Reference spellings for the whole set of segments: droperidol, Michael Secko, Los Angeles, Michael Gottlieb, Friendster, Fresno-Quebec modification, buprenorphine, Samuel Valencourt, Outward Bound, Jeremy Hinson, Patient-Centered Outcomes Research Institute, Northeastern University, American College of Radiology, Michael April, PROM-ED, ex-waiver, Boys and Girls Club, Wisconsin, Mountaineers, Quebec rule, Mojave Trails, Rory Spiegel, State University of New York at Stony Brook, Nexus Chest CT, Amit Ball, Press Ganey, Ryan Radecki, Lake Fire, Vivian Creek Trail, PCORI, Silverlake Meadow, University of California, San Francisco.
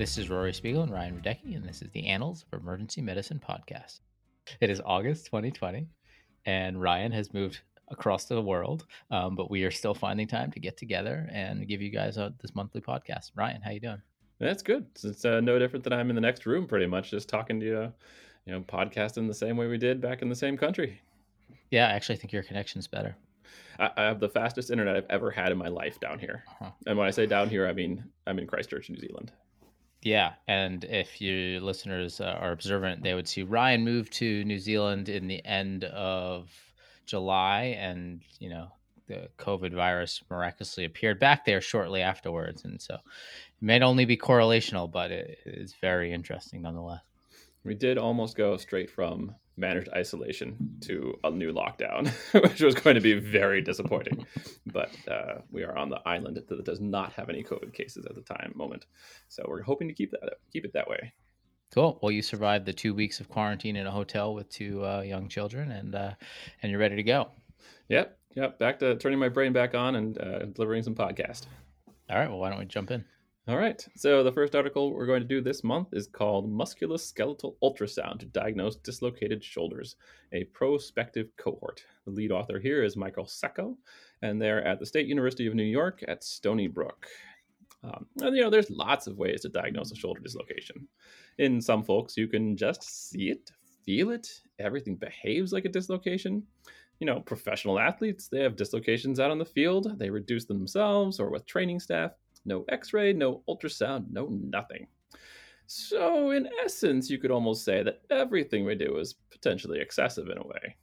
This is Rory Spiegel and Ryan Radecki, and this is the Annals of Emergency Medicine podcast. It is August 2020, and Ryan has moved across the world, but we are still finding time to get together and give you guys this monthly podcast. Ryan, how you doing? That's good. It's no different than I'm in the next room, pretty much, just talking to you, podcasting the same way we did back in the same country. Yeah, I actually think your connection's better. I have the fastest internet I've ever had in my life down here. Uh-huh. And when I say down here, I mean I'm in Christchurch, New Zealand. Yeah, and if your listeners are observant, they would see Ryan moved to New Zealand in the end of July, and the COVID virus miraculously appeared back there shortly afterwards, and so it may only be correlational, but it's very interesting nonetheless. We did almost go straight from managed isolation to a new lockdown, which was going to be very disappointing. But we are on the island that does not have any COVID cases at the moment. So we're hoping to keep it that way. Cool. Well, you survived the 2 weeks of quarantine in a hotel with two young children, and you're ready to go. Yep. Back to turning my brain back on and delivering some podcast. All right. Well, why don't we jump in? All right, so the first article we're going to do this month is called Musculoskeletal Ultrasound to Diagnose Dislocated Shoulders, a Prospective Cohort. The lead author here is Michael Secko, and they're at the State University of New York at Stony Brook. And there's lots of ways to diagnose a shoulder dislocation. In some folks, you can just see it, feel it, everything behaves like a dislocation. Professional athletes, they have dislocations out on the field. They reduce them themselves or with training staff. No x-ray, no ultrasound, no nothing. So in essence, you could almost say that everything we do is potentially excessive in a way.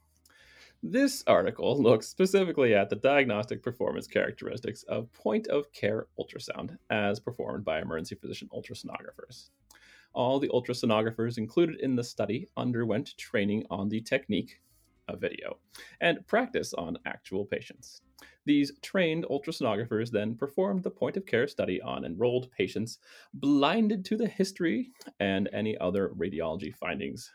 This article looks specifically at the diagnostic performance characteristics of point-of-care ultrasound as performed by emergency physician ultrasonographers. All the ultrasonographers included in the study underwent training on the technique, a video, and practice on actual patients. These trained ultrasonographers then performed the point-of-care study on enrolled patients blinded to the history and any other radiology findings.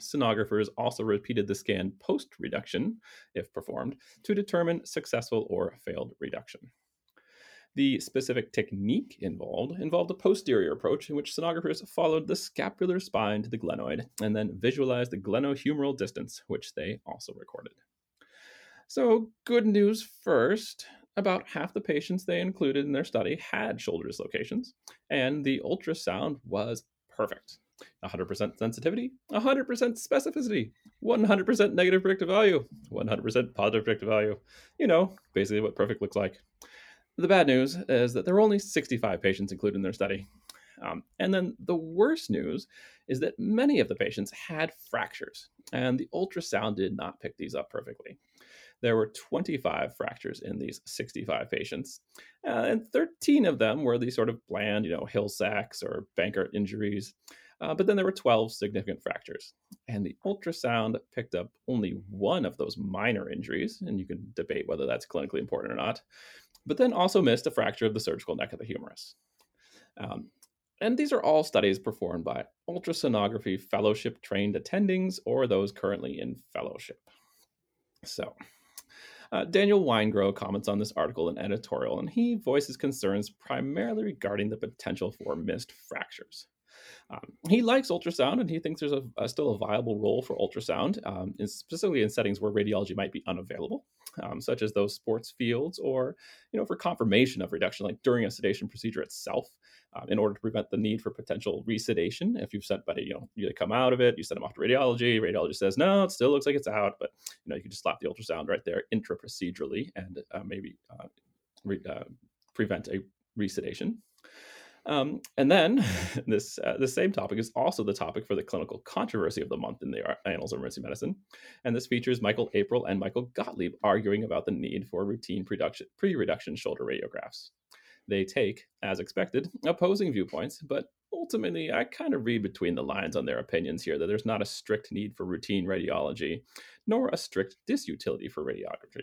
Sonographers also repeated the scan post-reduction, if performed, to determine successful or failed reduction. The specific technique involved a posterior approach in which sonographers followed the scapular spine to the glenoid and then visualized the glenohumeral distance, which they also recorded. So good news first, about half the patients they included in their study had shoulder dislocations, and the ultrasound was perfect. 100% sensitivity, 100% specificity, 100% negative predictive value, 100% positive predictive value. Basically what perfect looks like. The bad news is that there were only 65 patients included in their study. And then the worst news is that many of the patients had fractures, and the ultrasound did not pick these up perfectly. There were 25 fractures in these 65 patients, and 13 of them were these sort of bland, hill sacks or Bankart injuries. But then there were 12 significant fractures, and the ultrasound picked up only one of those minor injuries, and you can debate whether that's clinically important or not, but then also missed a fracture of the surgical neck of the humerus. And these are all studies performed by ultrasonography fellowship-trained attendings or those currently in fellowship. So, Daniel Weingro comments on this article in editorial, and he voices concerns primarily regarding the potential for missed fractures. He likes ultrasound, and he thinks there's still a viable role for ultrasound, specifically in settings where radiology might be unavailable, such as those sports fields or, for confirmation of reduction, like during a sedation procedure itself, in order to prevent the need for potential resedation. If you've sent somebody, you come out of it, you send them off to radiology, radiology says, no, it still looks like it's out, but, you can just slap the ultrasound right there intra-procedurally and maybe prevent a resedation. And then this same topic is also the topic for the clinical controversy of the month in the Annals of Emergency Medicine. And this features Michael April and Michael Gottlieb arguing about the need for routine pre-reduction shoulder radiographs. They take, as expected, opposing viewpoints, but ultimately I kind of read between the lines on their opinions here that there's not a strict need for routine radiology, nor a strict disutility for radiography.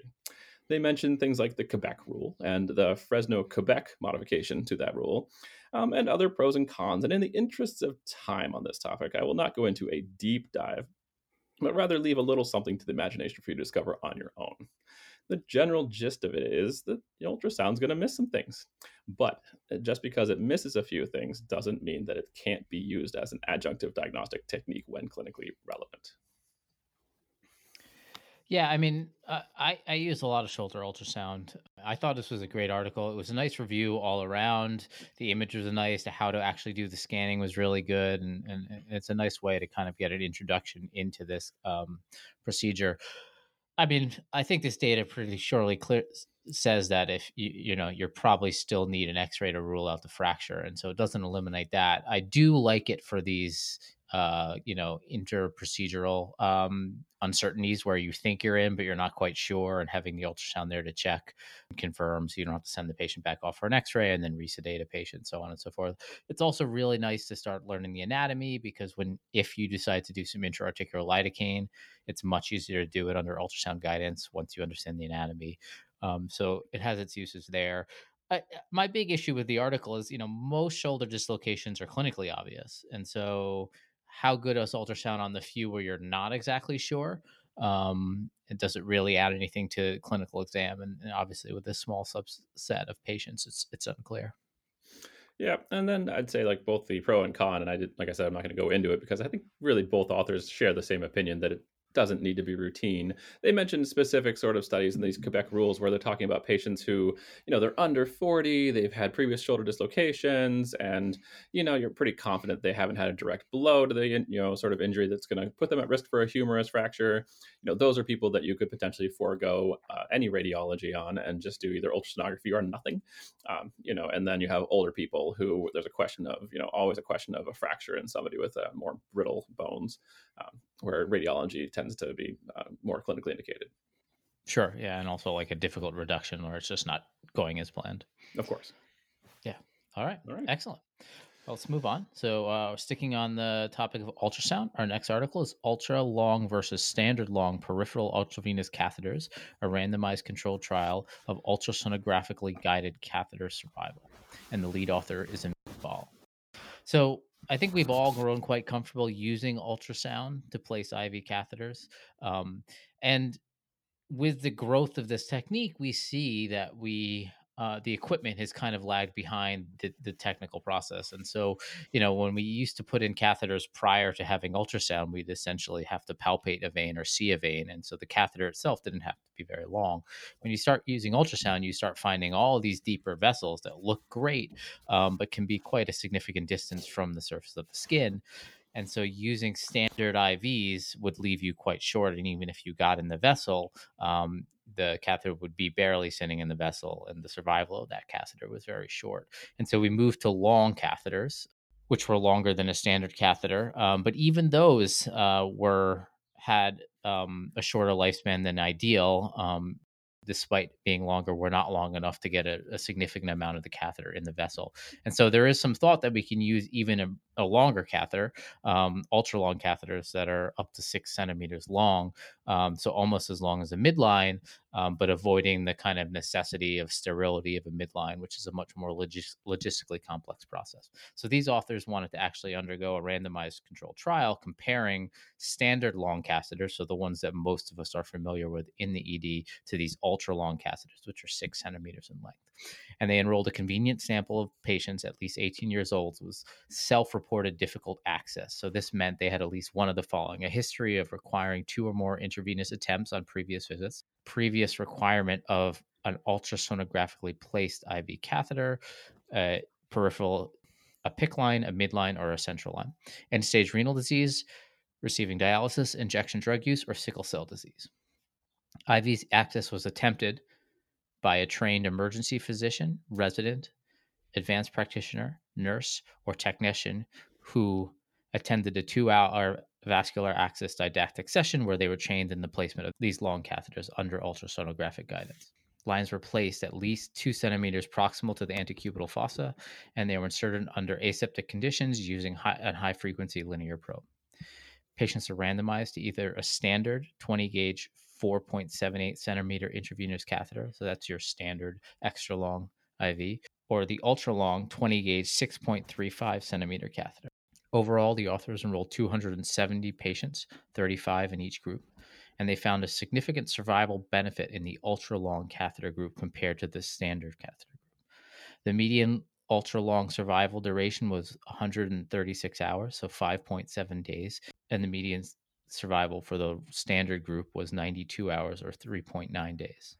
They mentioned things like the Quebec rule and the Fresno-Quebec modification to that rule, and other pros and cons. And in the interests of time on this topic, I will not go into a deep dive, but rather leave a little something to the imagination for you to discover on your own. the general gist of it is that the ultrasound's going to miss some things. But just because it misses a few things doesn't mean that it can't be used as an adjunctive diagnostic technique when clinically relevant. Yeah, I mean, I use a lot of shoulder ultrasound. I thought this was a great article. It was a nice review all around. The images are nice. The how to actually do the scanning was really good. And it's a nice way to kind of get an introduction into this procedure. I mean, I think this data pretty surely says that if you're probably still need an X-ray to rule out the fracture. And so it doesn't eliminate that. I do like it for these inter-procedural uncertainties where you think you're in, but you're not quite sure, and having the ultrasound there to check and confirm so you don't have to send the patient back off for an X-ray and then resedate a patient, so on and so forth. It's also really nice to start learning the anatomy, because if you decide to do some intra-articular lidocaine, it's much easier to do it under ultrasound guidance once you understand the anatomy. So it has its uses there. My big issue with the article is, most shoulder dislocations are clinically obvious, and so how good is ultrasound on the few where you're not exactly sure? Does it really add anything to clinical exam? And obviously with this small subset of patients, it's unclear. Yeah. And then I'd say both the pro and con, and I'm not going to go into it because I think really both authors share the same opinion that it doesn't need to be routine. They mentioned specific sort of studies in these Quebec rules where they're talking about patients who, they're under 40, they've had previous shoulder dislocations, and, you're pretty confident they haven't had a direct blow to the, sort of injury that's going to put them at risk for a humerus fracture. Those are people that you could potentially forego any radiology on and just do either ultrasonography or nothing. And then you have older people who there's a question of, always a question of a fracture in somebody with more brittle bones, where radiology tends to be more clinically indicated. Sure. Yeah. And also a difficult reduction where it's just not going as planned. Of course. Yeah. All right. Excellent. Well, let's move on. So sticking on the topic of ultrasound, our next article is Ultra Long versus Standard Long Peripheral Ultravenous Catheters, a randomized controlled trial of ultrasonographically guided catheter survival. And the lead author is Amit Ball. So I think we've all grown quite comfortable using ultrasound to place IV catheters. And with the growth of this technique, we see that the equipment has kind of lagged behind the technical process. And so, when we used to put in catheters prior to having ultrasound, we'd essentially have to palpate a vein or see a vein. And so the catheter itself didn't have to be very long. When you start using ultrasound, you start finding all these deeper vessels that look great, but can be quite a significant distance from the surface of the skin. And so using standard IVs would leave you quite short. And even if you got in the vessel, the catheter would be barely sitting in the vessel, and the survival of that catheter was very short. And so we moved to long catheters, which were longer than a standard catheter. But even those had a shorter lifespan than ideal. Despite being longer, were not long enough to get a significant amount of the catheter in the vessel. And so there is some thought that we can use even a longer catheter, ultra long catheters that are up to 6 centimeters long. So almost as long as a midline, but avoiding the kind of necessity of sterility of a midline, which is a much more logistically complex process. So these authors wanted to actually undergo a randomized controlled trial comparing standard long catheters, so the ones that most of us are familiar with in the ED, to these ultra long catheters, which are 6 centimeters in length. And they enrolled a convenient sample of patients at least 18 years old with self-reported difficult access. So this meant they had at least one of the following: a history of requiring 2 or more intravenous attempts on previous visits, previous requirement of an ultrasonographically placed IV catheter, peripheral, a PICC line, a midline, or a central line, end-stage renal disease, receiving dialysis, injection drug use, or sickle cell disease. IV access was attempted by a trained emergency physician, resident, advanced practitioner, nurse, or technician who attended a 2-hour vascular access didactic session where they were trained in the placement of these long catheters under ultrasonographic guidance. Lines were placed at least 2 centimeters proximal to the antecubital fossa, and they were inserted under aseptic conditions using a high-frequency linear probe. Patients are randomized to either a standard 20-gauge 4.78 centimeter intravenous catheter, so that's your standard extra long IV, or the ultra long 20 gauge 6.35 centimeter catheter. Overall, the authors enrolled 270 patients, 35 in each group, and they found a significant survival benefit in the ultra-long catheter group compared to the standard catheter group. The median ultra-long survival duration was 136 hours, so 5.7 days, and the median survival for the standard group was 92 hours or 3.9 days.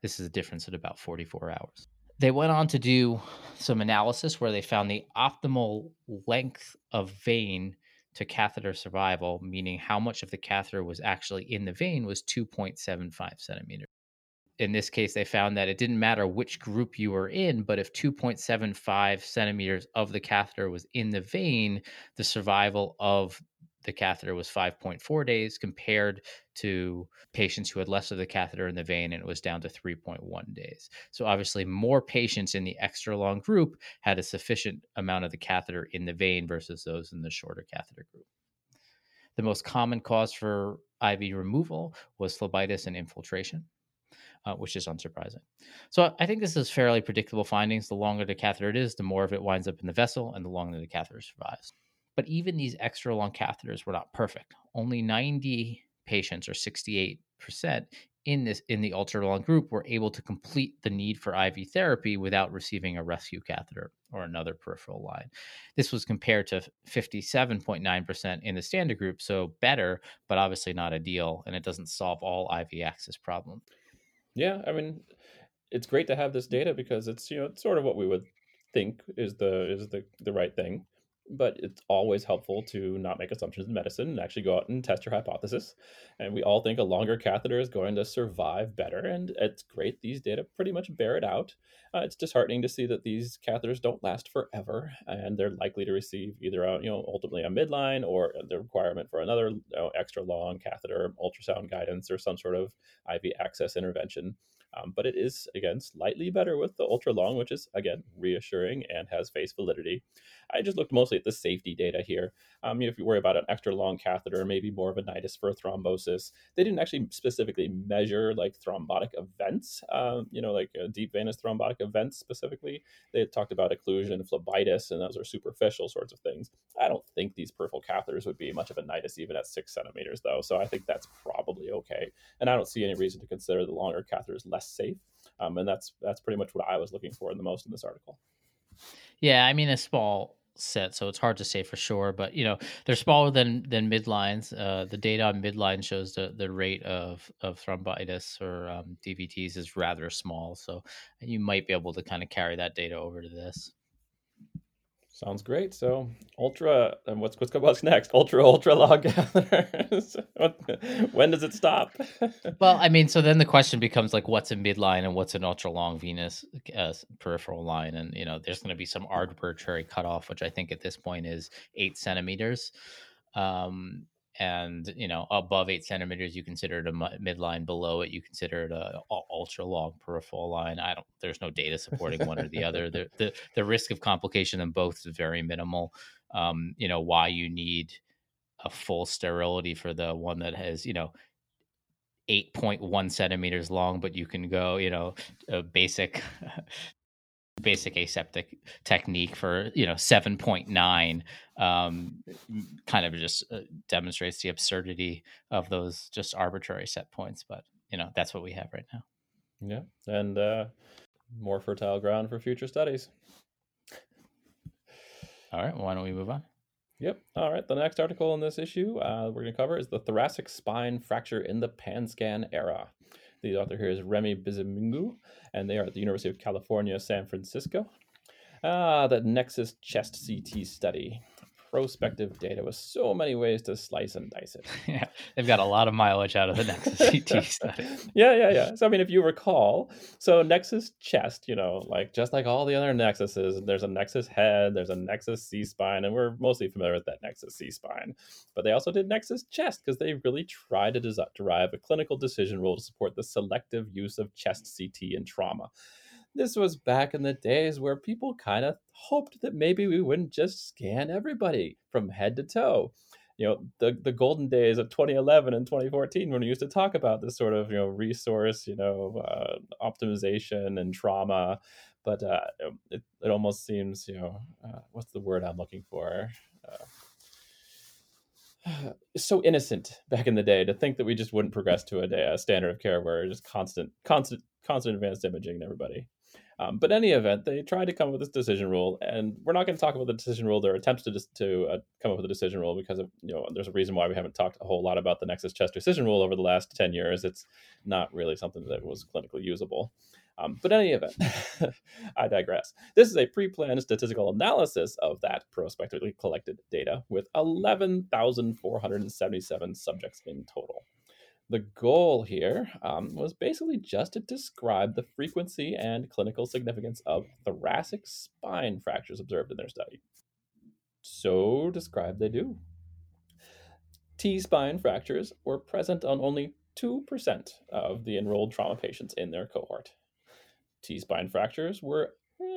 This is a difference at about 44 hours. They went on to do some analysis where they found the optimal length of vein to catheter survival, meaning how much of the catheter was actually in the vein, was 2.75 centimeters. In this case, they found that it didn't matter which group you were in, but if 2.75 centimeters of the catheter was in the vein, the survival of the catheter was 5.4 days compared to patients who had less of the catheter in the vein, and it was down to 3.1 days. So obviously more patients in the extra long group had a sufficient amount of the catheter in the vein versus those in the shorter catheter group. The most common cause for IV removal was phlebitis and infiltration, which is unsurprising. So I think this is fairly predictable findings. The longer the catheter it is, the more of it winds up in the vessel and the longer the catheter survives. But even these extra long catheters were not perfect. Only 90 patients, or 68%, in the ultra long group were able to complete the need for IV therapy without receiving a rescue catheter or another peripheral line. This was compared to 57.9% in the standard group, so better, but obviously not ideal, and it doesn't solve all IV access problems. Yeah, I mean, it's great to have this data because it's, you know, it's sort of what we would think is the right thing. But it's always helpful to not make assumptions in medicine and actually go out and test your hypothesis. And we all think a longer catheter is going to survive better. And it's great. These data pretty much bear it out. It's disheartening to see that these catheters don't last forever. And they're likely to receive either, ultimately a midline or the requirement for another extra long catheter, ultrasound guidance, or some sort of IV access intervention. But it is, again, slightly better with the ultra long, which is, again, reassuring and has face validity. I just looked mostly at the safety data here. If you worry about an extra long catheter, maybe more of a nidus for a thrombosis. They didn't actually specifically measure like thrombotic events, deep venous thrombotic events specifically. They talked about occlusion, phlebitis, and those are superficial sorts of things. I don't think these peripheral catheters would be much of a nidus even at 6 centimeters, though. So I think that's probably okay. And I don't see any reason to consider the longer catheters less safe. And that's pretty much what I was looking for the most in this article. Yeah, I mean, a small set, so it's hard to say for sure, but they're smaller than midlines. The data on midline shows the rate of thrombosis or DVTs is rather small, so you might be able to kind of carry that data over to this. Sounds great. So ultra, and what's next? Ultra long catheters. When does it stop? Well, I mean, so then the question becomes like, what's a midline and what's an ultra long venous peripheral line? And, there's going to be some arbitrary cutoff, which I think at this point is 8 centimeters. And, above 8 centimeters, you consider it a midline. Below it, you consider it a ultra long peripheral line. There's no data supporting one or the other. The risk of complication in both is very minimal. Why you need a full sterility for the one that has, 8.1 centimeters long, but you can go, a basic aseptic technique for 7.9 kind of just demonstrates the absurdity of those just arbitrary set points, but that's what we have right now. Yeah, and more fertile ground for future studies. All right, well, why don't we move on? Yep. All right. The next article in this issue we're going to cover is the thoracic spine fracture in the PanScan era. The author here is Remy Bizimungu, and they are at the University of California, San Francisco. The Nexus Chest CT study. Prospective data with so many ways to slice and dice it. Yeah, they've got a lot of mileage out of the Nexus CT study. Yeah. So, I mean, if you recall, Nexus Chest, just like all the other Nexuses, there's a Nexus Head, there's a Nexus C-spine, and we're mostly familiar with that Nexus C-spine. But they also did Nexus Chest because they really tried to derive a clinical decision rule to support the selective use of chest CT in trauma. This was back in the days where people kind of hoped that maybe we wouldn't just scan everybody from head to toe. The golden days of 2011 and 2014 when we used to talk about this sort of, resource, optimization and trauma. But it almost seems, what's the word I'm looking for? so innocent back in the day to think that we just wouldn't progress to a standard of care where just constant advanced imaging in everybody. But in any event, they tried to come up with this decision rule, and we're not going to talk about the decision rule. Their attempts to come up with a decision rule because of, there's a reason why we haven't talked a whole lot about the Nexus Chest decision rule over the last 10 years. It's not really something that was clinically usable. But in any event, I digress. This is a pre-planned statistical analysis of that prospectively collected data with 11,477 subjects in total. The goal here was basically just to describe the frequency and clinical significance of thoracic spine fractures observed in their study. So described they do. T-spine fractures were present on only 2% of the enrolled trauma patients in their cohort. T-spine fractures were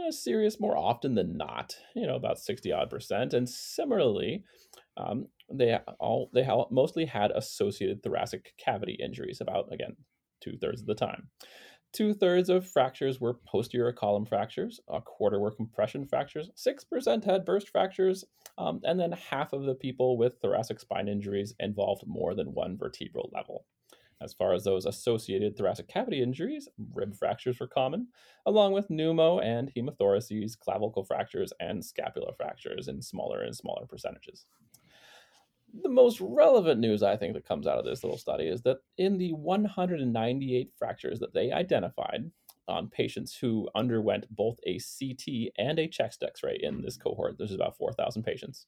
serious more often than not, about 60-odd%. And similarly, they mostly had associated thoracic cavity injuries, about, again, 2/3 of the time. 2/3 of fractures were posterior column fractures, 1/4 were compression fractures, 6% had burst fractures, and then half of the people with thoracic spine injuries involved more than one vertebral level. As far as those associated thoracic cavity injuries, rib fractures were common, along with pneumo and hemothoraces, clavicle fractures, and scapular fractures in smaller and smaller percentages. The most relevant news, I think, that comes out of this little study is that in the 198 fractures that they identified on patients who underwent both a CT and a chest X-ray in this cohort, there's about 4,000 patients,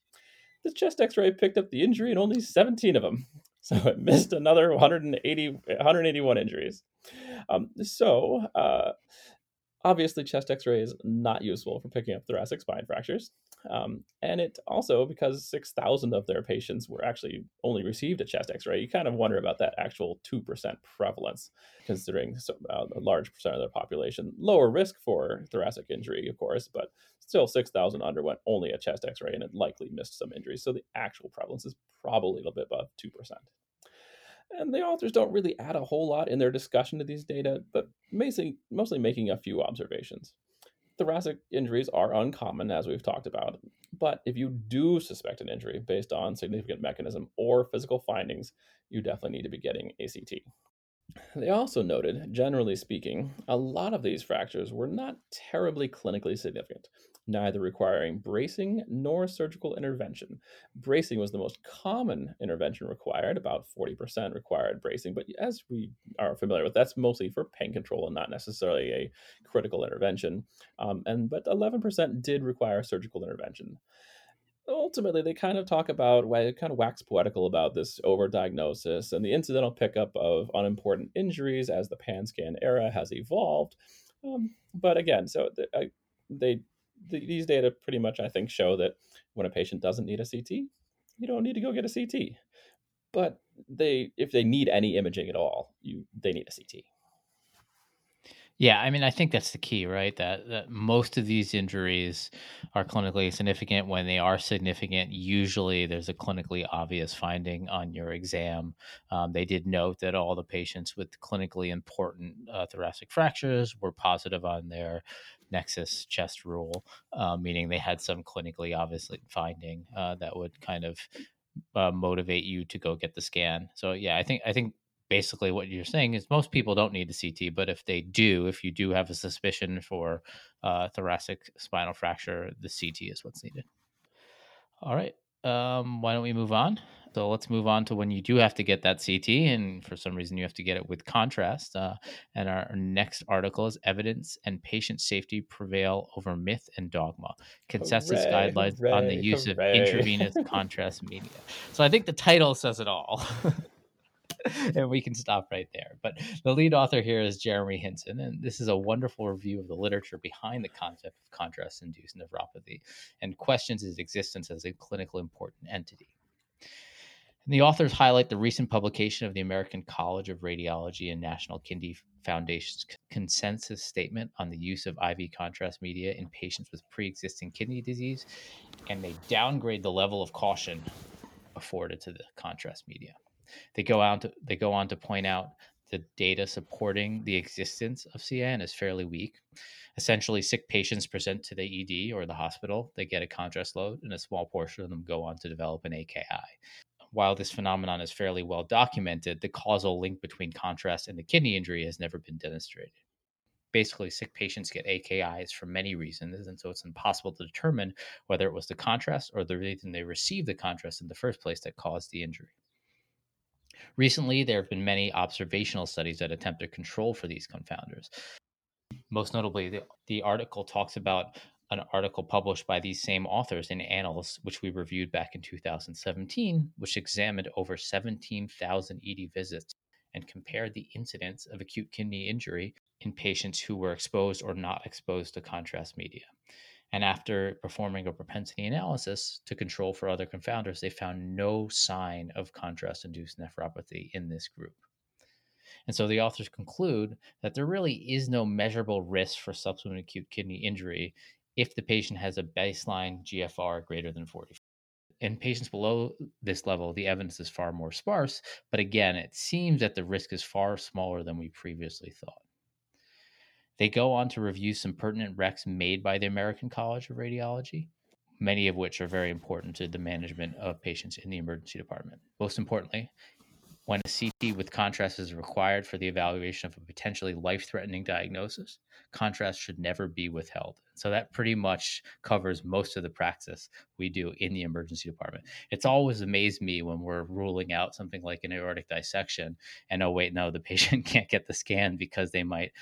the chest X-ray picked up the injury in only 17 of them. So it missed another 181 injuries. Obviously, chest X-ray is not useful for picking up thoracic spine fractures. And it also, because 6,000 of their patients were actually only received a chest X-ray, you kind of wonder about that actual 2% prevalence, considering a large percent of their population. Lower risk for thoracic injury, of course, but still 6,000 underwent only a chest X-ray and it likely missed some injuries. So the actual prevalence is probably a little bit above 2%. And the authors don't really add a whole lot in their discussion to these data, but mostly making a few observations. Thoracic injuries are uncommon, as we've talked about, but if you do suspect an injury based on significant mechanism or physical findings, you definitely need to be getting a CT. They also noted, generally speaking, a lot of these fractures were not terribly clinically significant, neither requiring bracing nor surgical intervention. Bracing was the most common intervention required, about 40% required bracing, but as we are familiar with, that's mostly for pain control and not necessarily a critical intervention, but 11% did require surgical intervention. Ultimately, they kind of talk about, kind of wax poetical about this overdiagnosis and the incidental pickup of unimportant injuries as the pan scan era has evolved. These data pretty much, I think, show that when a patient doesn't need a CT, you don't need to go get a CT. But if they need any imaging at all, they need a CT. Yeah, I mean, I think that's the key, right? That most of these injuries are clinically significant. When they are significant, usually there's a clinically obvious finding on your exam. They did note that all the patients with clinically important thoracic fractures were positive on their Nexus Chest rule, meaning they had some clinically obvious finding that would kind of motivate you to go get the scan. So yeah, I think. Basically, what you're saying is most people don't need a CT, but if you do have a suspicion for thoracic spinal fracture, the CT is what's needed. All right. Why don't we move on? So let's move on to when you do have to get that CT, and for some reason you have to get it with contrast. And our next article is Evidence and Patient Safety Prevail Over Myth and Dogma, Consensus Guidelines on the Use of Intravenous Contrast Media. So I think the title says it all. And we can stop right there. But the lead author here is Jeremy Hinson, and this is a wonderful review of the literature behind the concept of contrast-induced neuropathy and questions its existence as a clinically important entity. And the authors highlight the recent publication of the American College of Radiology and National Kidney Foundation's consensus statement on the use of IV contrast media in patients with pre-existing kidney disease, and they downgrade the level of caution afforded to the contrast media. They go on to point out the data supporting the existence of CN is fairly weak. Essentially, sick patients present to the ED or the hospital. They get a contrast load, and a small portion of them go on to develop an AKI. while this phenomenon is fairly well documented, the causal link between contrast and the kidney injury has never been demonstrated. Basically, sick patients get AKIs for many reasons, and so it's impossible to determine whether it was the contrast or the reason they received the contrast in the first place that caused the injury. Recently, there have been many observational studies that attempt to control for these confounders. Most notably, the article talks about an article published by these same authors in Annals, which we reviewed back in 2017, which examined over 17,000 ED visits and compared the incidence of acute kidney injury in patients who were exposed or not exposed to contrast media. And after performing a propensity analysis to control for other confounders, they found no sign of contrast-induced nephropathy in this group. And so the authors conclude that there really is no measurable risk for subsequent acute kidney injury if the patient has a baseline GFR greater than 40. In patients below this level, the evidence is far more sparse, but again, it seems that the risk is far smaller than we previously thought. They go on to review some pertinent recs made by the American College of Radiology, many of which are very important to the management of patients in the emergency department. Most importantly, when a CT with contrast is required for the evaluation of a potentially life-threatening diagnosis, contrast should never be withheld. So that pretty much covers most of the practice we do in the emergency department. It's always amazed me when we're ruling out something like an aortic dissection and, oh, wait, no, the patient can't get the scan because they might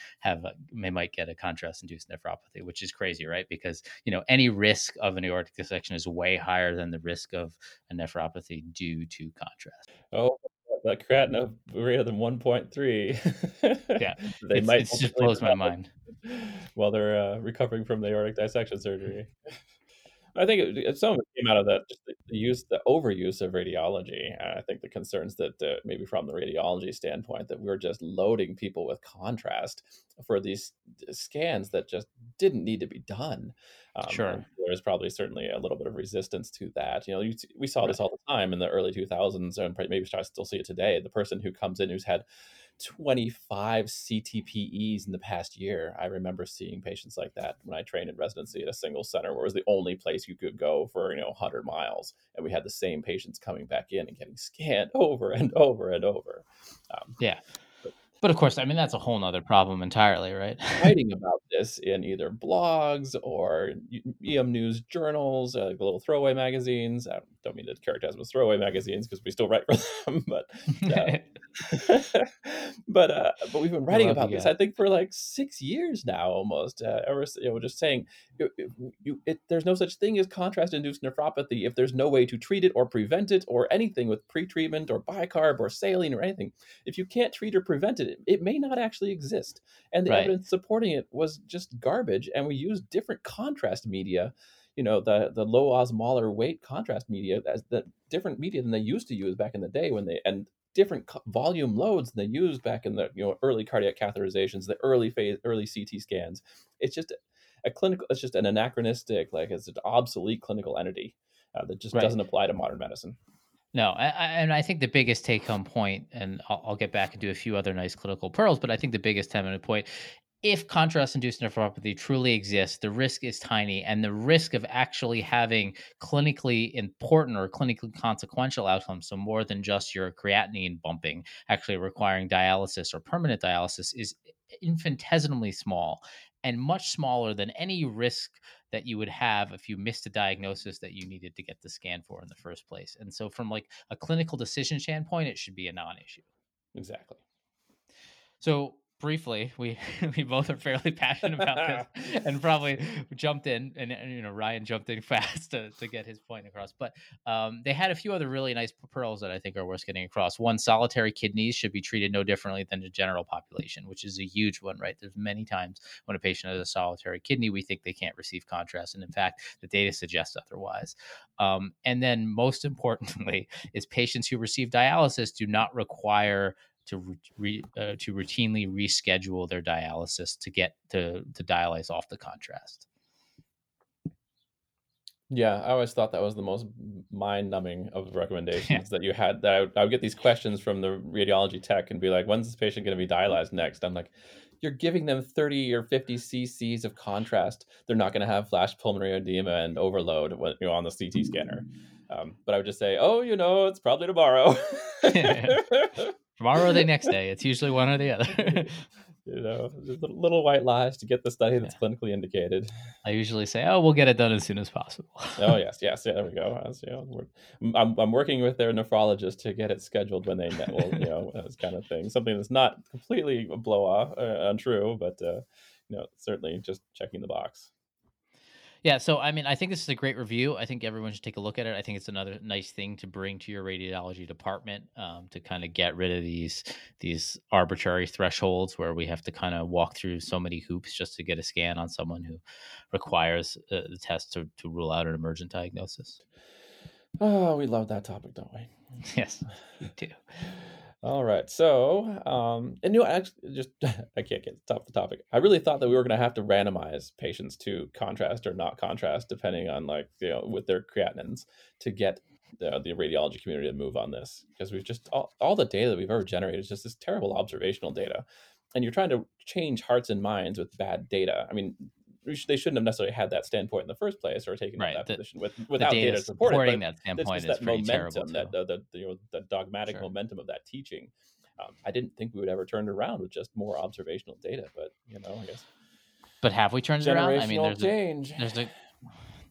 get a contrast-induced nephropathy, which is crazy, right? Because, you know, any risk of an aortic dissection is way higher than the risk of a nephropathy due to contrast. Oh, that creatinine of greater than 1.3. Yeah, it just blows my mind. While they're recovering from the aortic dissection surgery, I think some of it came out of that just the overuse of radiology. I think the concerns that maybe from the radiology standpoint that we were just loading people with contrast for these scans that just didn't need to be done. Sure. There's probably certainly a little bit of resistance to that. You know, we saw this all the time in the early 2000s, and maybe I still see it today. The person who comes in who's had 25 CTPEs in the past year. I remember seeing patients like that when I trained in residency at a single center where it was the only place you could go for, 100 miles. And we had the same patients coming back in and getting scanned over and over and over. Yeah. But of course, I mean, that's a whole nother problem entirely, right? Writing about this in either blogs or EM News journals, like little throwaway magazines. I don't mean to characterize them as throwaway magazines because we still write for them, but but we've been writing about this, I think, for like 6 years now, almost. Just saying there's no such thing as contrast-induced nephropathy if there's no way to treat it or prevent it or anything with pretreatment or bicarb or saline or anything. If you can't treat or prevent it, it may not actually exist. And the evidence supporting it was just garbage. And we used different contrast media, the low osmolar weight contrast media as the different media than they used to use back in the day and different volume loads than they used back in the early cardiac catheterizations, the early CT scans. It's just an anachronistic, it's an obsolete clinical entity that just doesn't apply to modern medicine. No, and I think the biggest take-home point, and I'll get back and do a few other nice clinical pearls, but I think the biggest take-home point, if contrast-induced nephropathy truly exists, the risk is tiny, and the risk of actually having clinically important or clinically consequential outcomes, so more than just your creatinine bumping, actually requiring dialysis or permanent dialysis, is infinitesimally small and much smaller than any risk that you would have if you missed a diagnosis that you needed to get the scan for in the first place. And so from a clinical decision standpoint, it should be a non-issue. Exactly. So briefly, we both are fairly passionate about this and probably jumped in and Ryan jumped in fast to get his point across. But they had a few other really nice pearls that I think are worth getting across. One, solitary kidneys should be treated no differently than the general population, which is a huge one, right? There's many times when a patient has a solitary kidney, we think they can't receive contrast. And in fact, the data suggests otherwise. And then most importantly is patients who receive dialysis do not require to routinely reschedule their dialysis to get to dialyze off the contrast. Yeah, I always thought that was the most mind-numbing of the recommendations that you had. That I would get these questions from the radiology tech and be like, "When's this patient going to be dialyzed next?" I'm like, "You're giving them 30 or 50 cc's of contrast. They're not going to have flash pulmonary edema and overload on the CT scanner." But I would just say, oh, you know, it's probably tomorrow. Tomorrow or the next day. It's usually one or the other. You know, little white lies to get the study that's clinically indicated. I usually say, oh, we'll get it done as soon as possible. Oh, yes. Yeah, there we go. I'm working with their nephrologist to get it scheduled when they know, you know, this kind of thing. Something that's not completely a blow off, untrue, but, you know, certainly just checking the box. Yeah. So, I mean, I think this is a great review. I think everyone should take a look at it. I think it's another nice thing to bring to your radiology department, to kind of get rid of these arbitrary thresholds where we have to kind of walk through so many hoops just to get a scan on someone who requires the test to rule out an emergent diagnosis. Oh, we love that topic, don't we? Yes, we do. All right. So, and you know, actually, I can't get off the topic. I really thought that we were going to have to randomize patients to contrast or not contrast, depending on, like, you know, with their creatinins, to get the radiology community to move on this, because we've just all the data that we've ever generated is just this terrible observational data, and you're trying to change hearts and minds with bad data. I mean, they shouldn't have necessarily had that standpoint in the first place, or taken that position without data supporting that standpoint. Is that momentum, the dogmatic momentum of that teaching. I didn't think we would ever turn it around with just more observational data, but, you know, I guess. But have we turned it around? I mean,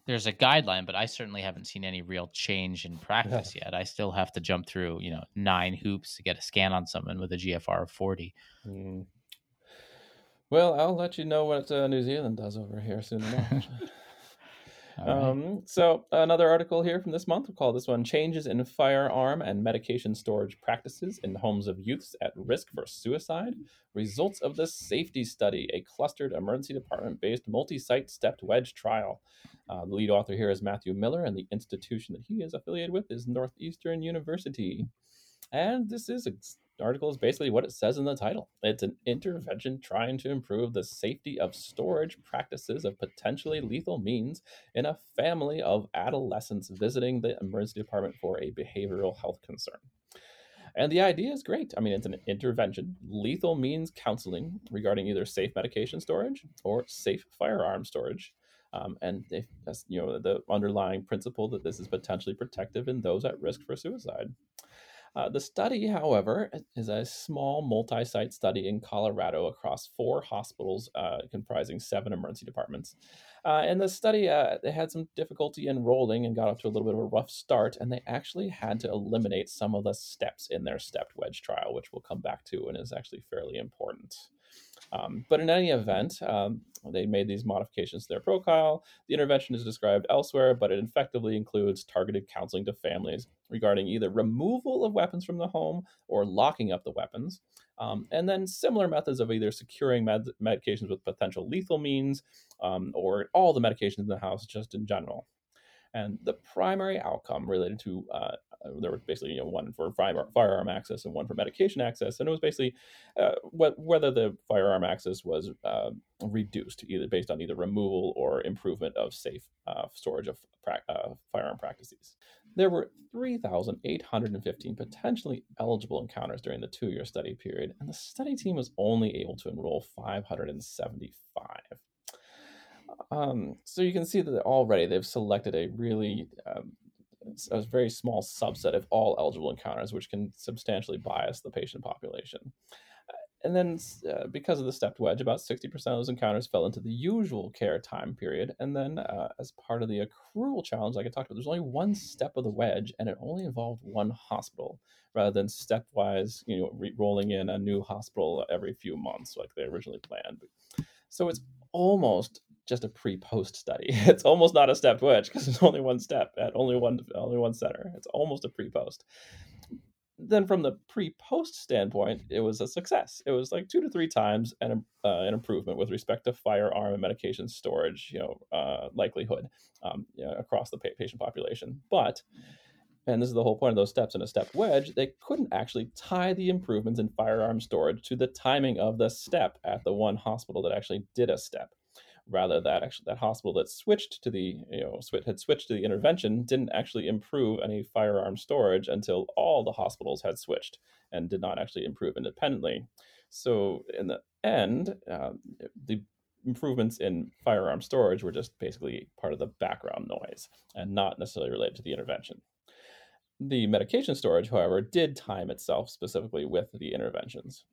there's a guideline, but I certainly haven't seen any real change in practice yet. I still have to jump through, you know, 9 hoops to get a scan on someone with a GFR of 40. Mm. Well, I'll let you know what New Zealand does over here soon enough. So another article here from this month, we'll call this one Changes in Firearm and Medication Storage Practices in Homes of Youths at Risk for Suicide. Results of the Safety Study, a clustered emergency department-based multi-site stepped wedge trial. The lead author here is Matthew Miller, and the institution that he is affiliated with is Northeastern University. And this is article is basically what it says in the title. It's an intervention trying to improve the safety of storage practices of potentially lethal means in a family of adolescents visiting the emergency department for a behavioral health concern. And the idea is great. I mean, it's an intervention, lethal means counseling regarding either safe medication storage or safe firearm storage. And that's, you know, the underlying principle that this is potentially protective in those at risk for suicide. The study, however, is a small multi-site study in Colorado across 4 hospitals comprising 7 emergency departments. And the study, they had some difficulty enrolling and got off to a little bit of a rough start, and they actually had to eliminate some of the steps in their stepped wedge trial, which we'll come back to and is actually fairly important. But in any event, they made these modifications to their profile. The intervention is described elsewhere, but it effectively includes targeted counseling to families regarding either removal of weapons from the home or locking up the weapons, and then similar methods of either securing medications with potential lethal means, or all the medications in the house just in general. And the primary outcome related to there was basically, you know, one for firearm access and one for medication access. And it was basically whether the firearm access was reduced, either based on either removal or improvement of safe storage of firearm practices. There were 3,815 potentially eligible encounters during the 2-year study period, and the study team was only able to enroll 575. So you can see that already they've selected a really... a very small subset of all eligible encounters, which can substantially bias the patient population. And then because of the stepped wedge, about 60% of those encounters fell into the usual care time period. And then as part of the accrual challenge, like I talked about, there's only one step of the wedge, and it only involved one hospital rather than stepwise, you know, rolling in a new hospital every few months like they originally planned. So it's almost just a pre-post study. It's almost not a stepped wedge because there's only one step at only one center. It's almost a pre-post. Then from the pre-post standpoint, it was a success. It was like 2 to 3 times an improvement with respect to firearm and medication storage, you know, likelihood you know, across the patient population. But, and this is the whole point of those steps in a step wedge, they couldn't actually tie the improvements in firearm storage to the timing of the step at the one hospital that actually did a step. Rather, that hospital that switched to the, you know, had switched to the intervention didn't actually improve any firearm storage until all the hospitals had switched and did not actually improve independently. So in the end, the improvements in firearm storage were just basically part of the background noise and not necessarily related to the intervention. The medication storage, however, did time itself specifically with the interventions.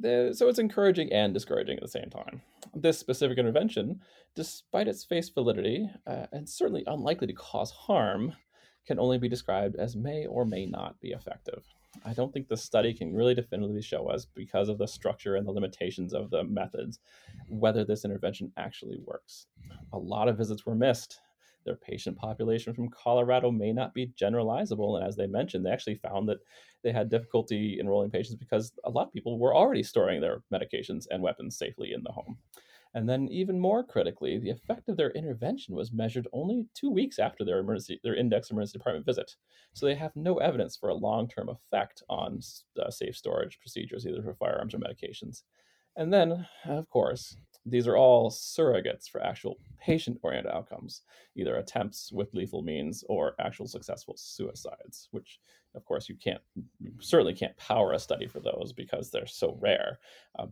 So it's encouraging and discouraging at the same time. This specific intervention, despite its face validity, and certainly unlikely to cause harm, can only be described as may or may not be effective. I don't think the study can really definitively show us, because of the structure and the limitations of the methods, whether this intervention actually works. A lot of visits were missed. Their patient population from Colorado may not be generalizable. And as they mentioned, they actually found that they had difficulty enrolling patients because a lot of people were already storing their medications and weapons safely in the home. And then even more critically, the effect of their intervention was measured only 2 weeks after their index emergency department visit. So they have no evidence for a long-term effect on safe storage procedures, either for firearms or medications. And then, of course, these are all surrogates for actual patient-oriented outcomes, either attempts with lethal means or actual successful suicides, which, of course, you certainly can't power a study for those because they're so rare.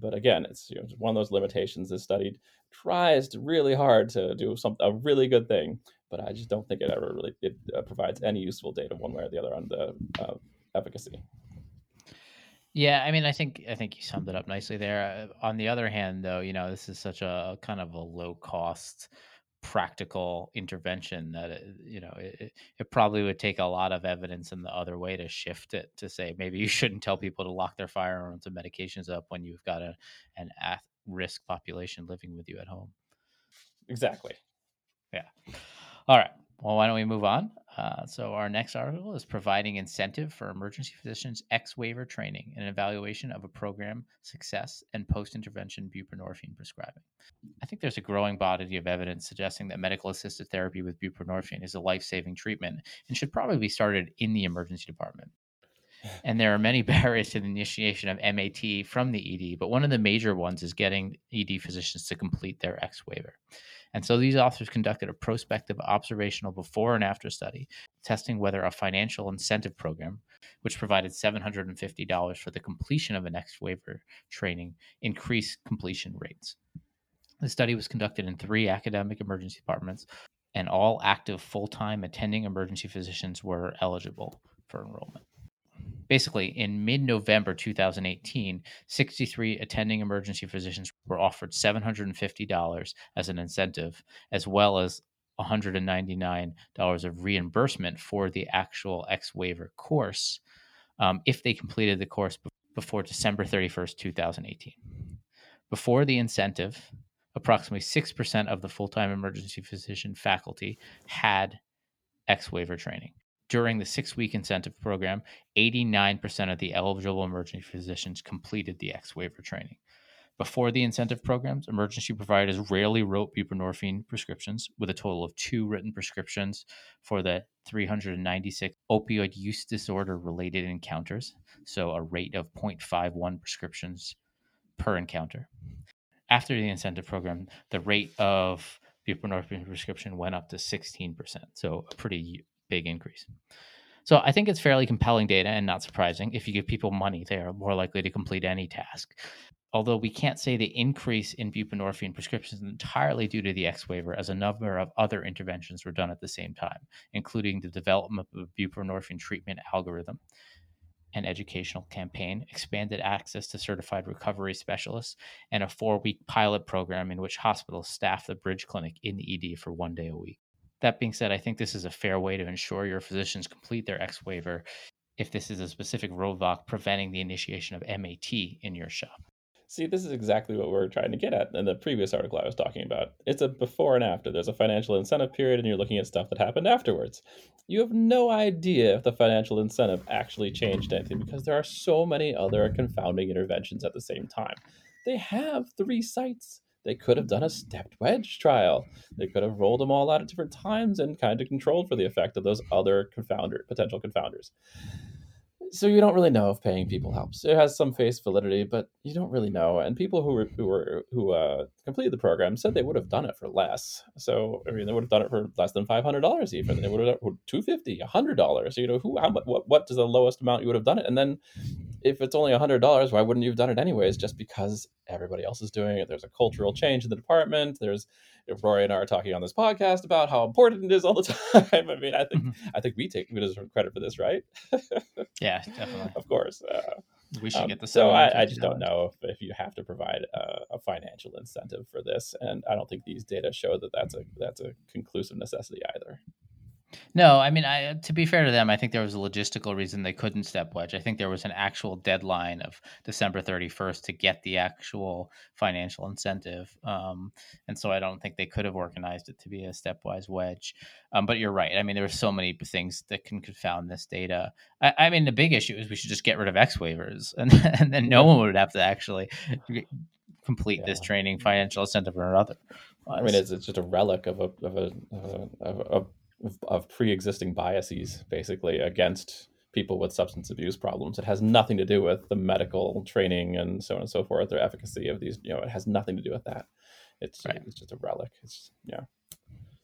But again, it's one of those limitations. This study tries really hard to do a really good thing, but I just don't think it ever really provides any useful data one way or the other on the efficacy. Yeah, I mean, I think you summed it up nicely there. On the other hand, though, this is such a kind of a low-cost, practical intervention that it probably would take a lot of evidence in the other way to shift it to say maybe you shouldn't tell people to lock their firearms and medications up when you've got an at-risk population living with you at home. Exactly. Yeah. All right. Well, why don't we move on? So our next article is Providing Incentive for Emergency Physicians Ex-Waiver Training, an evaluation of a program success and post-intervention buprenorphine prescribing. I think there's a growing body of evidence suggesting that medical-assisted therapy with buprenorphine is a life-saving treatment and should probably be started in the emergency department. And there are many barriers to the initiation of MAT from the ED, but one of the major ones is getting ED physicians to complete their ex-waiver. And so these authors conducted a prospective observational before and after study, testing whether a financial incentive program, which provided $750 for the completion of an ex-waiver training, increased completion rates. The study was conducted in 3 academic emergency departments, and all active full-time attending emergency physicians were eligible for enrollment. Basically, in mid-November 2018, 63 attending emergency physicians were offered $750 as an incentive, as well as $199 of reimbursement for the actual ex-waiver course if they completed the course before December 31st, 2018. Before the incentive, approximately 6% of the full-time emergency physician faculty had ex-waiver training. During the 6-week incentive program, 89% of the eligible emergency physicians completed the ex-waiver training. Before the incentive programs, emergency providers rarely wrote buprenorphine prescriptions, with a total of 2 written prescriptions for the 396 opioid use disorder-related encounters, so a rate of 0.51 prescriptions per encounter. After the incentive program, the rate of buprenorphine prescription went up to 16%, so a pretty big increase. So I think it's fairly compelling data and not surprising. If you give people money, they are more likely to complete any task. Although we can't say the increase in buprenorphine prescriptions is entirely due to the ex-waiver, as a number of other interventions were done at the same time, including the development of a buprenorphine treatment algorithm, an educational campaign, expanded access to certified recovery specialists, and a 4-week pilot program in which hospitals staff the bridge clinic in the ED for 1 day a week. That being said, I think this is a fair way to ensure your physicians complete their ex-waiver if this is a specific roadblock preventing the initiation of MAT in your shop. See, this is exactly what we're trying to get at in the previous article I was talking about. It's a before and after. There's a financial incentive period, and you're looking at stuff that happened afterwards. You have no idea if the financial incentive actually changed anything because there are so many other confounding interventions at the same time. They have 3 sites. They could have done a stepped wedge trial. They could have rolled them all out at different times and kind of controlled for the effect of those other potential confounders. So you don't really know if paying people helps. It has some face validity, but you don't really know. And people who completed the program said they would have done it for less. So I mean, they would have done it for less than $500 even. They would have done it for $250, $100. What does the lowest amount you would have done it? And then if it's only $100, why wouldn't you have done it anyways? Just because everybody else is doing it. There's a cultural change in the department. There's, if Rory and I are talking on this podcast about how important it is all the time. I mean, I think we deserve credit for this, right? Yeah, definitely. Of course. We should get the. So I just don't know if you have to provide a financial incentive for this, and I don't think these data show that that's a conclusive necessity either. No, I mean, to be fair to them, I think there was a logistical reason they couldn't step wedge. I think there was an actual deadline of December 31st to get the actual financial incentive. And so I don't think they could have organized it to be a stepwise wedge. But you're right. I mean, there are so many things that can confound this data. I mean, the big issue is we should just get rid of X waivers, and then no one would have to actually complete this training, financial incentive or another. I mean, it's just a relic of pre-existing biases, basically, against people with substance abuse problems. It has nothing to do with the medical training and so on and so forth, or efficacy of these, it has nothing to do with that. It's just a relic. It's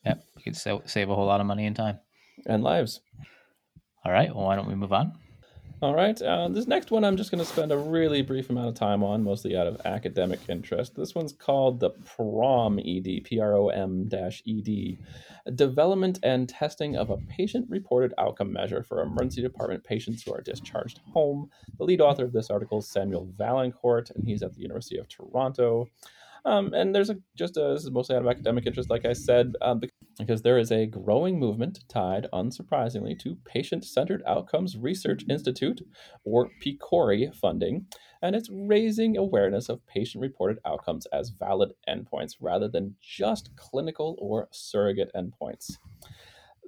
we could save a whole lot of money and time and lives. All right, well, why don't we move on? All right, this next one I'm just going to spend a really brief amount of time on, mostly out of academic interest. This one's called the PROM-ED, PROM-ED, Development and Testing of a Patient-Reported Outcome Measure for Emergency Department Patients Who Are Discharged Home. The lead author of this article is Samuel Valencourt, and he's at the University of Toronto. And there's this is mostly out of academic interest, like I said, because there is a growing movement tied, unsurprisingly, to Patient-Centered Outcomes Research Institute, or PCORI, funding, and it's raising awareness of patient-reported outcomes as valid endpoints rather than just clinical or surrogate endpoints.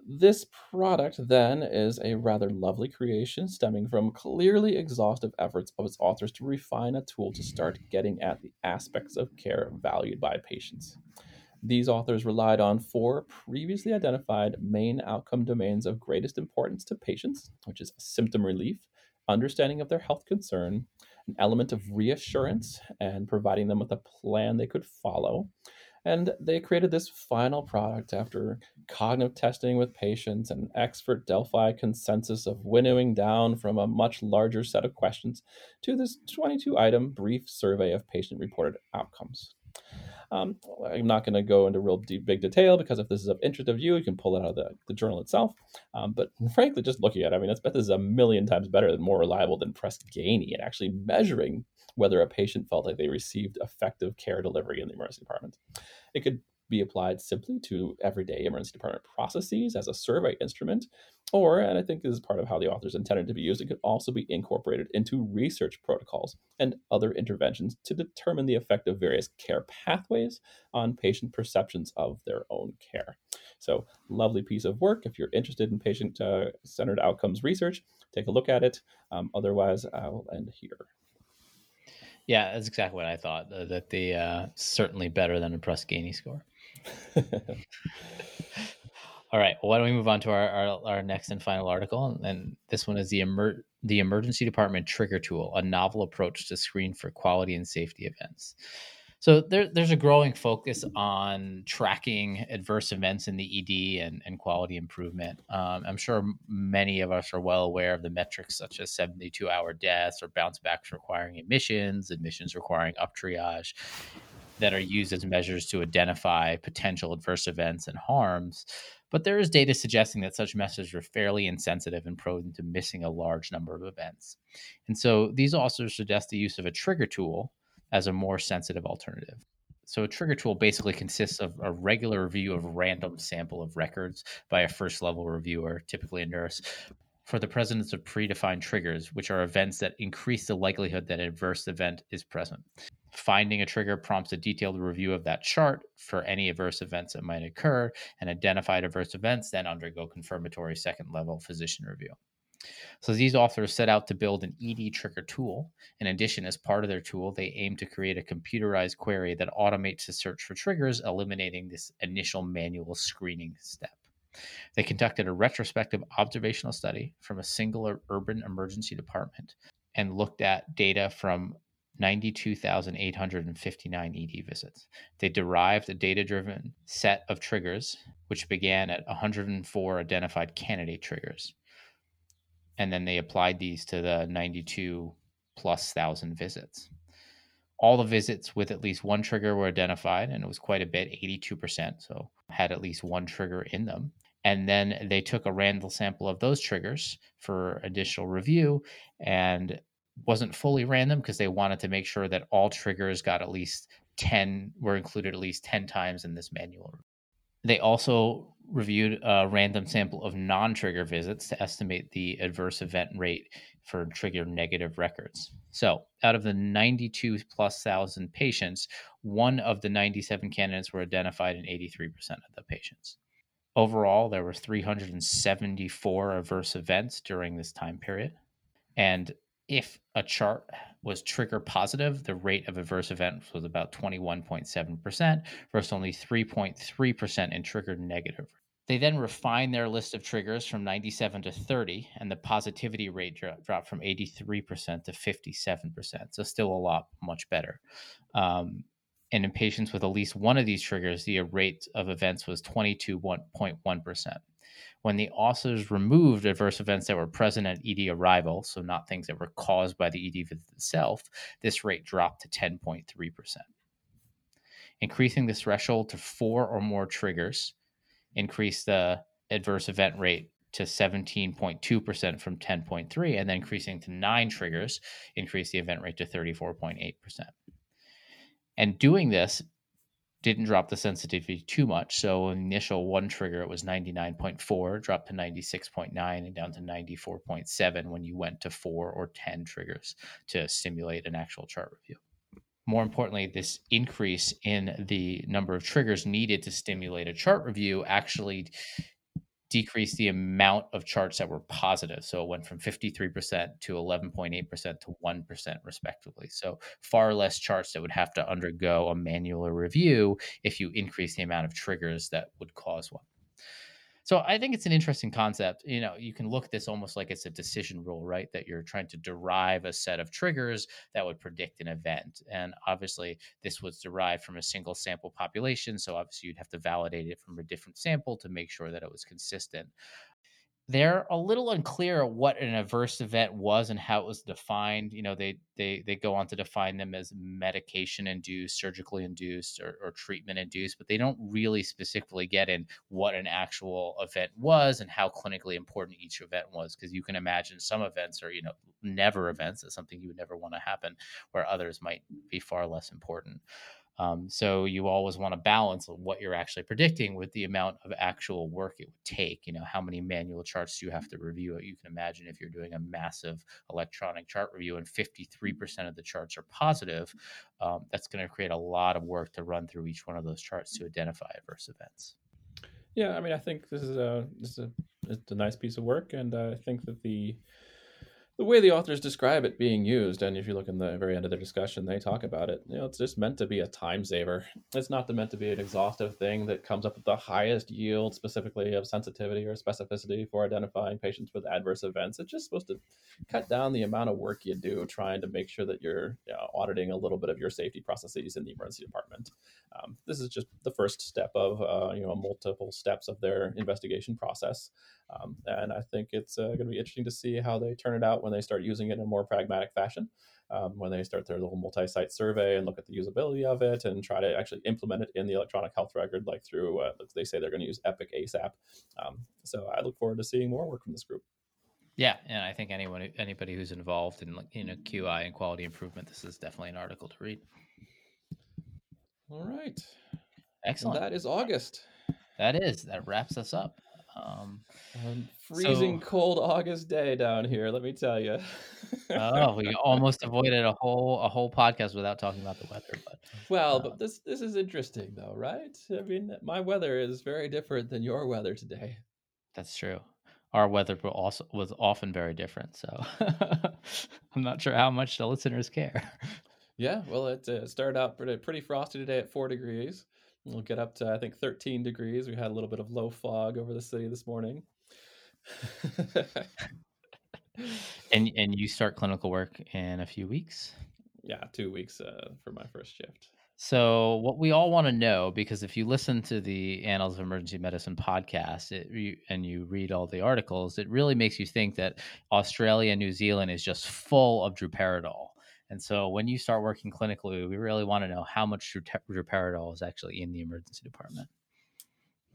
This product, then, is a rather lovely creation stemming from clearly exhaustive efforts of its authors to refine a tool to start getting at the aspects of care valued by patients. These authors relied on four previously identified main outcome domains of greatest importance to patients, which is symptom relief, understanding of their health concern, an element of reassurance, and providing them with a plan they could follow. And they created this final product after cognitive testing with patients and expert Delphi consensus of winnowing down from a much larger set of questions to this 22-item brief survey of patient-reported outcomes. I'm not going to go into real big detail because if this is of interest of you can pull it out of the journal itself. But frankly, just looking at it, I mean, I bet this is a million times better and more reliable than Press Ganey and actually measuring whether a patient felt like they received effective care delivery in the emergency department. It could be applied simply to everyday emergency department processes as a survey instrument, or, and I think this is part of how the authors intended to be used, it could also be incorporated into research protocols and other interventions to determine the effect of various care pathways on patient perceptions of their own care. So, lovely piece of work. If you're interested in patient-centered outcomes research, take a look at it. Otherwise, I will end here. Yeah, that's exactly what I thought, that they certainly better than a Press Ganey score. All right, well, why don't we move on to our next and final article? And this one is the Emergency Department Trigger Tool, a novel approach to screen for quality and safety events. So there's a growing focus on tracking adverse events in the ED and quality improvement. I'm sure many of us are well aware of the metrics such as 72-hour deaths or bounce backs requiring admissions requiring up triage that are used as measures to identify potential adverse events and harms. But there is data suggesting that such measures are fairly insensitive and prone to missing a large number of events. And so these also suggest the use of a trigger tool as a more sensitive alternative. So a trigger tool basically consists of a regular review of a random sample of records by a first level reviewer, typically a nurse, for the presence of predefined triggers, which are events that increase the likelihood that an adverse event is present. Finding a trigger prompts a detailed review of that chart for any adverse events that might occur, and identified adverse events then undergo confirmatory second level physician review. So these authors set out to build an ED trigger tool. In addition, as part of their tool, they aim to create a computerized query that automates the search for triggers, eliminating this initial manual screening step. They conducted a retrospective observational study from a single urban emergency department and looked at data from 92,859 ED visits. They derived a data-driven set of triggers, which began at 104 identified candidate triggers. And then they applied these to the 92 plus thousand visits. All the visits with at least one trigger were identified, and it was quite a bit, 82%, so had at least one trigger in them. And then they took a random sample of those triggers for additional review, and wasn't fully random because they wanted to make sure that all triggers got at least 10, were included at least 10 times in this manual. They also reviewed a random sample of non-trigger visits to estimate the adverse event rate for trigger negative records. So out of the 92 plus thousand patients, one of the 97 candidates were identified in 83% of the patients. Overall, there were 374 adverse events during this time period. And if a chart was trigger positive, the rate of adverse events was about 21.7% versus only 3.3% in trigger negative. They then refined their list of triggers from 97 to 30, and the positivity rate dropped from 83% to 57%, so still a lot much better. And in patients with at least one of these triggers, the rate of events was 22.1%. When the authors removed adverse events that were present at ED arrival, so not things that were caused by the ED visit itself, this rate dropped to 10.3%. Increasing this threshold to four or more triggers increased the adverse event rate to 17.2% from 10.3%, and then increasing to nine triggers increased the event rate to 34.8%. And doing this didn't drop the sensitivity too much. So initial one trigger, it was 99.4, dropped to 96.9 and down to 94.7 when you went to 4 or 10 triggers to simulate an actual chart review. More importantly, this increase in the number of triggers needed to stimulate a chart review actually decreased the amount of charts that were positive. So it went from 53% to 11.8% to 1% respectively. So far less charts that would have to undergo a manual review if you increase the amount of triggers that would cause one. So I think it's an interesting concept. You know, you can look at this almost like it's a decision rule, right? That you're trying to derive a set of triggers that would predict an event. And obviously this was derived from a single sample population. So obviously you'd have to validate it from a different sample to make sure that it was consistent. They're a little unclear what an adverse event was and how it was defined. You know, they go on to define them as medication-induced, surgically induced, or treatment-induced, but they don't really specifically get in what an actual event was and how clinically important each event was, because you can imagine some events are, you know, never events. That's something you would never want to happen, where others might be far less important. So you always want to balance what you're actually predicting with the amount of actual work it would take. You know, how many manual charts do you have to review? You can imagine if you're doing a massive electronic chart review and 53% of the charts are positive, that's going to create a lot of work to run through each one of those charts to identify adverse events. Yeah, I mean, I think this is a nice piece of work, and I think that the way the authors describe it being used, and if you look in the very end of their discussion, they talk about it, you know, it's just meant to be a time saver. It's not meant to be an exhaustive thing that comes up with the highest yield, specifically of sensitivity or specificity for identifying patients with adverse events. It's just supposed to cut down the amount of work you do trying to make sure that you're auditing a little bit of your safety processes in the emergency department. This is just the first step of multiple steps of their investigation process. And I think it's going to be interesting to see how they turn it out when they start using it in a more pragmatic fashion, when they start their little multi-site survey and look at the usability of it and try to actually implement it in the electronic health record, like through, they say they're going to use Epic ASAP. So I look forward to seeing more work from this group. Yeah, and I think anybody who's involved in QI and quality improvement, this is definitely an article to read. All right. Excellent. And that is August. That wraps us up. Freezing cold August day down here, let me tell you. Oh, we almost avoided a whole podcast without talking about the weather. But this is interesting though, right? I mean, my weather is very different than your weather today. That's true. Our weather was often very different, so I'm not sure how much the listeners care. Yeah, well, it started out pretty frosty today at 4 degrees. We'll get up to, I think, 13 degrees. We had a little bit of low fog over the city this morning. And you start clinical work in a few weeks? Yeah, 2 weeks for my first shift. So what we all want to know, because if you listen to the Annals of Emergency Medicine podcast and you read all the articles, it really makes you think that Australia and New Zealand is just full of droperidol. And so when you start working clinically, we really want to know how much droperidol is actually in the emergency department.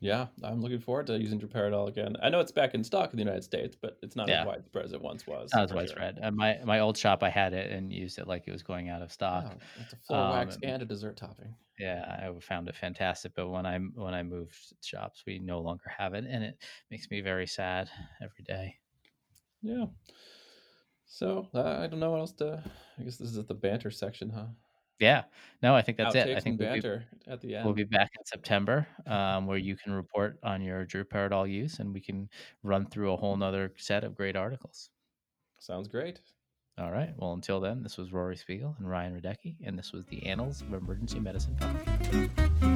Yeah, I'm looking forward to using droperidol again. I know it's back in stock in the United States, but it's not as widespread as it once was. Not as widespread. Sure. My old shop, I had it and used it like it was going out of stock. Oh, it's a floor wax and a dessert topping. Yeah, I found it fantastic. But when I moved shops, we no longer have it, and it makes me very sad every day. Yeah. So I don't know what else to. I guess this is at the banter section, huh? Yeah, no, I think that's it. I think we'll be back in September where you can report on your droperidol use and we can run through a whole nother set of great articles. Sounds great. All right. Well, until then, this was Rory Spiegel and Ryan Radecki, and this was the Annals of Emergency Medicine Podcast.